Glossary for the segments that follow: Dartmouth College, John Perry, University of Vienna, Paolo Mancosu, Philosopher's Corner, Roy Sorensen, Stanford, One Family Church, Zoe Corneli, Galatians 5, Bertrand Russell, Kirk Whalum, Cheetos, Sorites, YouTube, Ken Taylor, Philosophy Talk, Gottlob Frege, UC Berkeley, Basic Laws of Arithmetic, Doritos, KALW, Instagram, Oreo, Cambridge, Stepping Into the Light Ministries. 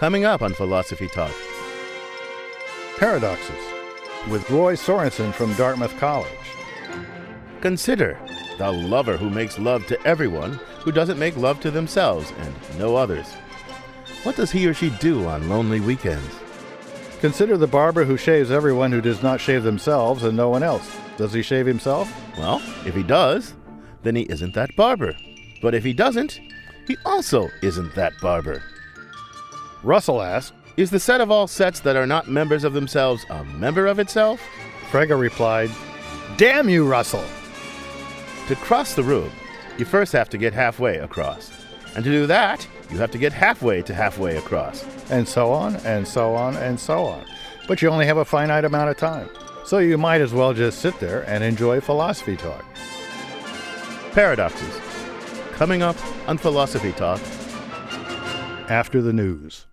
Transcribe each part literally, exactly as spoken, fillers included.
Coming up on Philosophy Talk. Paradoxes with Roy Sorensen from Dartmouth College. Consider the lover who makes love to everyone who doesn't make love to themselves and no others. What does he or she do on lonely weekends? Consider the barber who shaves everyone who does not shave themselves and no one else. Does he shave himself? Well, if he does, then he isn't that barber. But if he doesn't, he also isn't that barber. Russell asks, is the set of all sets that are not members of themselves a member of itself? Frege replied, damn you, Russell! To cross the room, you first have to get halfway across. And to do that, you have to get halfway to halfway across. And so on, and so on, and so on. But you only have a finite amount of time. So you might as well just sit there and enjoy Philosophy Talk. Paradoxes. Coming up on Philosophy Talk. After the news.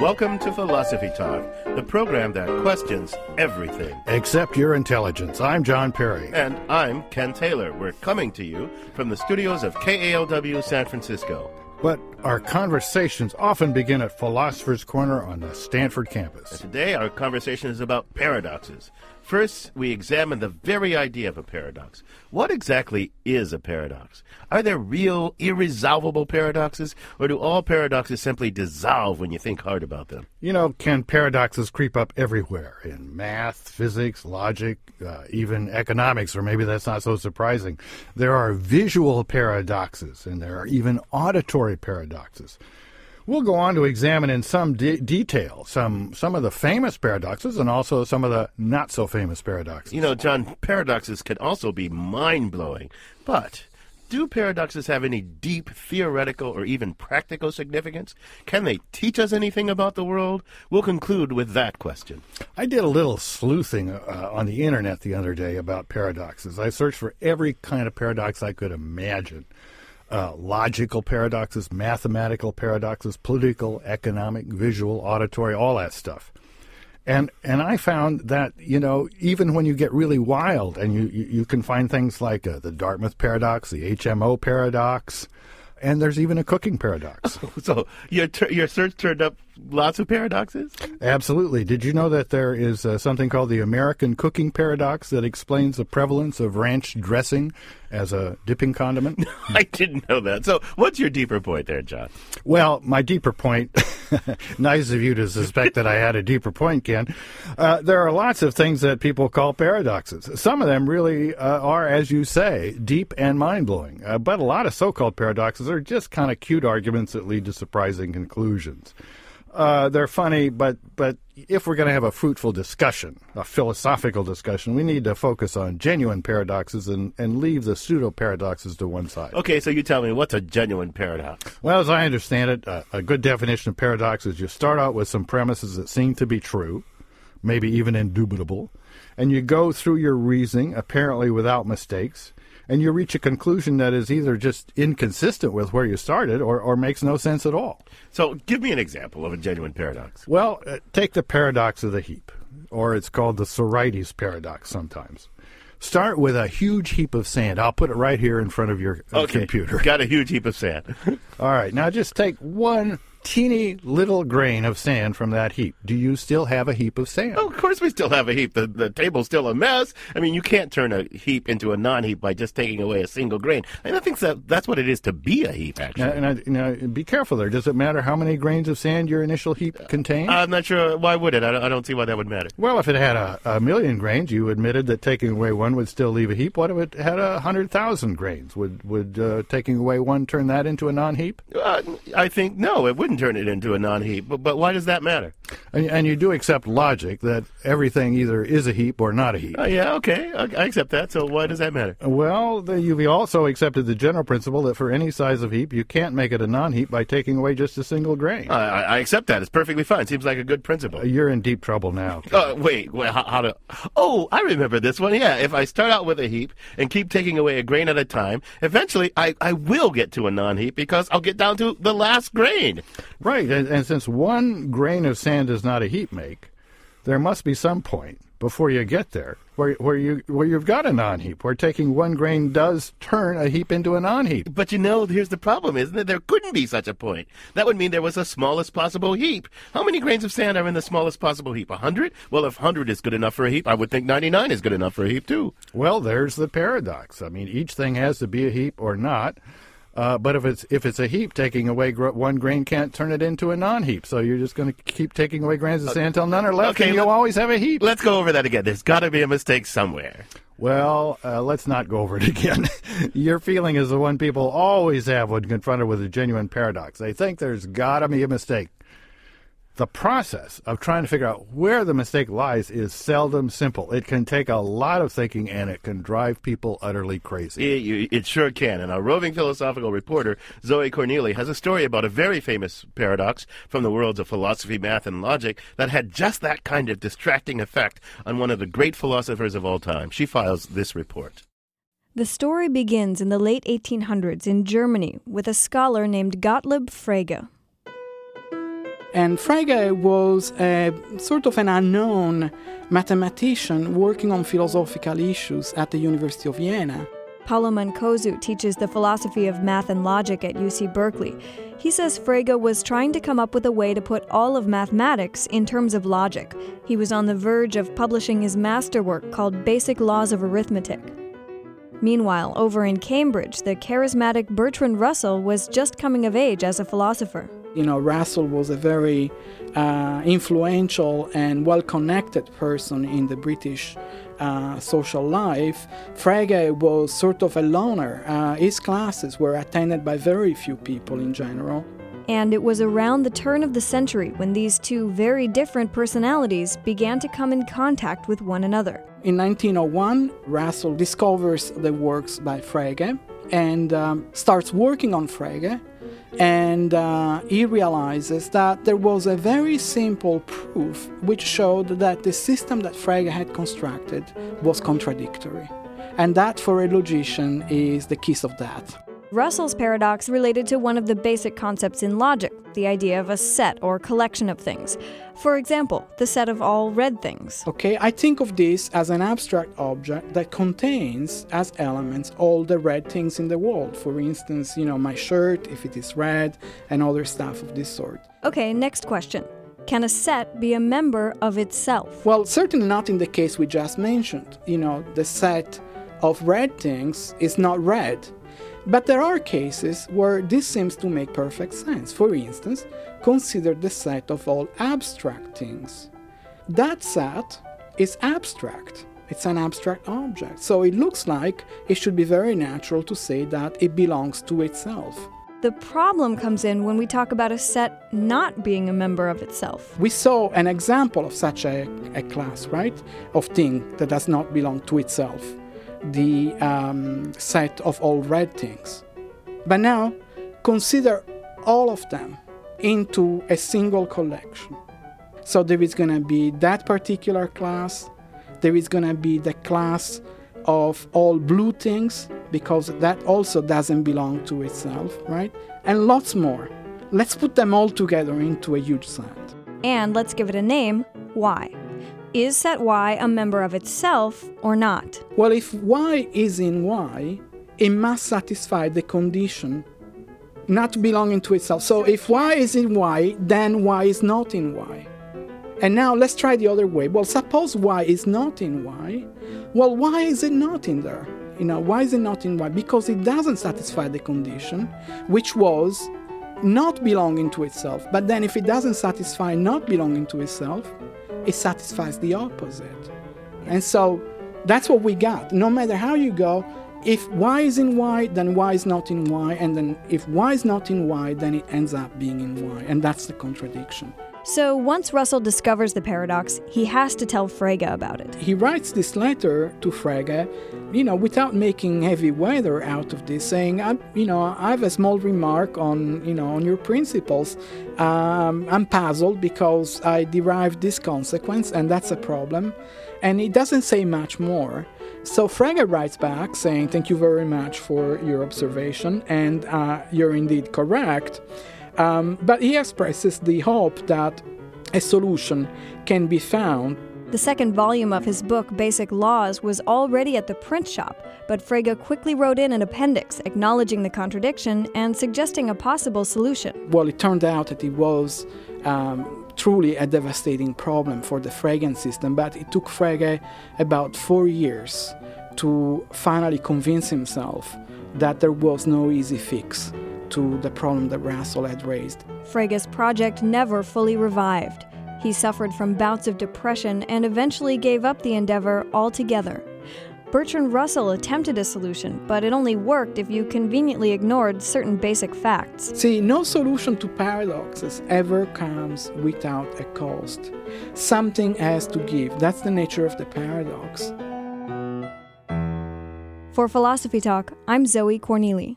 Welcome to Philosophy Talk, the program that questions everything. Except your intelligence. I'm John Perry. And I'm Ken Taylor. We're coming to you from the studios of K A L W San Francisco. But our conversations often begin at Philosopher's Corner on the Stanford campus. And today our conversation is about paradoxes. First, we examine the very idea of a paradox. What exactly is a paradox? Are there real, irresolvable paradoxes, or do all paradoxes simply dissolve when you think hard about them? You know, Ken, paradoxes creep up everywhere, in math, physics, logic, uh, even economics, or maybe that's not so surprising. There are visual paradoxes, and there are even auditory paradoxes. We'll go on to examine in some de- detail some, some of the famous paradoxes and also some of the not-so-famous paradoxes. You know, John, paradoxes can also be mind-blowing, but do paradoxes have any deep theoretical or even practical significance? Can they teach us anything about the world? We'll conclude with that question. I did a little sleuthing uh, on the Internet the other day about paradoxes. I searched for every kind of paradox I could imagine. Uh, logical paradoxes, mathematical paradoxes, political, economic, visual, auditory, all that stuff. And and I found that, you know, even when you get really wild and you, you, you can find things like uh, the Dartmouth paradox, the H M O paradox, and there's even a cooking paradox. Oh, so your, ter- your search turned up lots of paradoxes? Absolutely. Did you know that there is uh, something called the American cooking paradox that explains the prevalence of ranch dressing as a dipping condiment? I didn't know that. So what's your deeper point there, John? Well, my deeper point, nice of you to suspect that I had a deeper point, Ken. Uh, there are lots of things that people call paradoxes. Some of them really uh, are, as you say, deep and mind-blowing. Uh, but a lot of so-called paradoxes are just kind of cute arguments that lead to surprising conclusions. Uh, they're funny, but but if we're going to have a fruitful discussion, a philosophical discussion, we need to focus on genuine paradoxes and, and leave the pseudo-paradoxes to one side. Okay, so you tell me, what's a genuine paradox? Well, as I understand it, uh, a good definition of paradox is you start out with some premises that seem to be true, maybe even indubitable, and you go through your reasoning, apparently without mistakes, and you reach a conclusion that is either just inconsistent with where you started or, or makes no sense at all. So give me an example of a genuine paradox. Well, uh, take the paradox of the heap, or it's called the Sorites paradox sometimes. Start with a huge heap of sand. I'll put it right here in front of your uh, okay. computer. Okay, got a huge heap of sand. All right, now just take one teeny little grain of sand from that heap. Do you still have a heap of sand? Oh, of course we still have a heap. The, the table's still a mess. I mean, you can't turn a heap into a non-heap by just taking away a single grain. And I think that that's what it is to be a heap, actually. Now, now, now be careful there. Does it matter how many grains of sand your initial heap contained? I'm not sure. Why would it? I don't, I don't see why that would matter. Well, if it had a, a million grains, you admitted that taking away one would still leave a heap. What if it had a hundred thousand grains? Would, would uh, taking away one turn that into a non-heap? Uh, I think, no, it wouldn't turn it into a non-heap, but, but why does that matter? And, and you do accept logic that everything either is a heap or not a heap. Uh, yeah, okay, I, I accept that, so why does that matter? Well, the, you've also accepted the general principle that for any size of heap, you can't make it a non-heap by taking away just a single grain. Uh, I, I accept that. It's perfectly fine. Seems like a good principle. Uh, you're in deep trouble now. Uh, wait, wait how, how to... Oh, I remember this one, yeah. If I start out with a heap and keep taking away a grain at a time, eventually I, I will get to a non-heap because I'll get down to the last grain. Right, and, and since one grain of sand does not a heap make, there must be some point before you get there where where you where you've got a non-heap, where taking one grain does turn a heap into a non-heap. But you know, here's the problem, isn't it? There couldn't be such a point. That would mean there was a smallest possible heap. How many grains of sand are in the smallest possible heap? A hundred? Well, if hundred is good enough for a heap, I would think ninety-nine is good enough for a heap too. Well, there's the paradox. I mean, each thing has to be a heap or not. Uh, but if it's if it's a heap, taking away gr- one grain can't turn it into a non-heap. So you're just going to keep taking away grains of sand until none are left, okay, and you'll always have a heap. Let's go over that again. There's got to be a mistake somewhere. Well, uh, let's not go over it again. Your feeling is the one people always have when confronted with a genuine paradox. They think there's got to be a mistake. The process of trying to figure out where the mistake lies is seldom simple. It can take a lot of thinking, and it can drive people utterly crazy. It, it sure can. And our roving philosophical reporter, Zoe Corneli, has a story about a very famous paradox from the worlds of philosophy, math, and logic that had just that kind of distracting effect on one of the great philosophers of all time. She files this report. The story begins in the late eighteen hundreds in Germany with a scholar named Gottlob Frege. And Frege was a sort of an unknown mathematician working on philosophical issues at the University of Vienna. Paolo Mancosu teaches the philosophy of math and logic at U C Berkeley. He says Frege was trying to come up with a way to put all of mathematics in terms of logic. He was on the verge of publishing his masterwork called Basic Laws of Arithmetic. Meanwhile, over in Cambridge, the charismatic Bertrand Russell was just coming of age as a philosopher. You know, Russell was a very uh, influential and well-connected person in the British uh, social life. Frege was sort of a loner. Uh, his classes were attended by very few people in general. And it was around the turn of the century when these two very different personalities began to come in contact with one another. In nineteen oh one, Russell discovers the works by Frege and um, starts working on Frege. And uh, he realizes that there was a very simple proof which showed that the system that Frege had constructed was contradictory. And that, for a logician, is the kiss of death. Russell's paradox related to one of the basic concepts in logic, the idea of a set or collection of things. For example, the set of all red things. Okay, I think of this as an abstract object that contains as elements all the red things in the world. For instance, you know, my shirt, if it is red, and other stuff of this sort. Okay, next question. Can a set be a member of itself? Well, certainly not in the case we just mentioned. You know, the set of red things is not red. But there are cases where this seems to make perfect sense. For instance, consider the set of all abstract things. That set is abstract. It's an abstract object. So it looks like it should be very natural to say that it belongs to itself. The problem comes in when we talk about a set not being a member of itself. We saw an example of such a, a class, right, of thing that does not belong to itself. the um, set of all red things. But now, consider all of them into a single collection. So there is going to be that particular class, there is going to be the class of all blue things, because that also doesn't belong to itself, right? And lots more. Let's put them all together into a huge set. And let's give it a name, Y. Is set Y a member of itself or not? Well, if Y is in Y, it must satisfy the condition not belonging to itself. So if Y is in Y, then Y is not in Y. And now let's try the other way. Well, suppose Y is not in Y. Well, why is it not in there? You know, why is it not in Y? Because it doesn't satisfy the condition, which was not belonging to itself. But then if it doesn't satisfy not belonging to itself, it satisfies the opposite. And so that's what we got. No matter how you go, if Y is in Y, then Y is not in Y, and then if Y is not in Y, then it ends up being in Y, and that's the contradiction. So once Russell discovers the paradox, he has to tell Frege about it. He writes this letter to Frege, you know, without making heavy weather out of this, saying, I, you know, I have a small remark on, you know, on your principles. Um, I'm puzzled because I derived this consequence, and that's a problem. And it doesn't say much more. So Frege writes back saying, thank you very much for your observation, and uh, you're indeed correct. Um, but he expresses the hope that a solution can be found. The second volume of his book, Basic Laws, was already at the print shop, but Frege quickly wrote in an appendix acknowledging the contradiction and suggesting a possible solution. Well, it turned out that it was um, truly a devastating problem for the Fregean system, but it took Frege about four years to finally convince himself that there was no easy fix to the problem that Russell had raised. Frege's project never fully revived. He suffered from bouts of depression and eventually gave up the endeavor altogether. Bertrand Russell attempted a solution, but it only worked if you conveniently ignored certain basic facts. See, no solution to paradoxes ever comes without a cost. Something has to give. That's the nature of the paradox. For Philosophy Talk, I'm Zoe Corneli.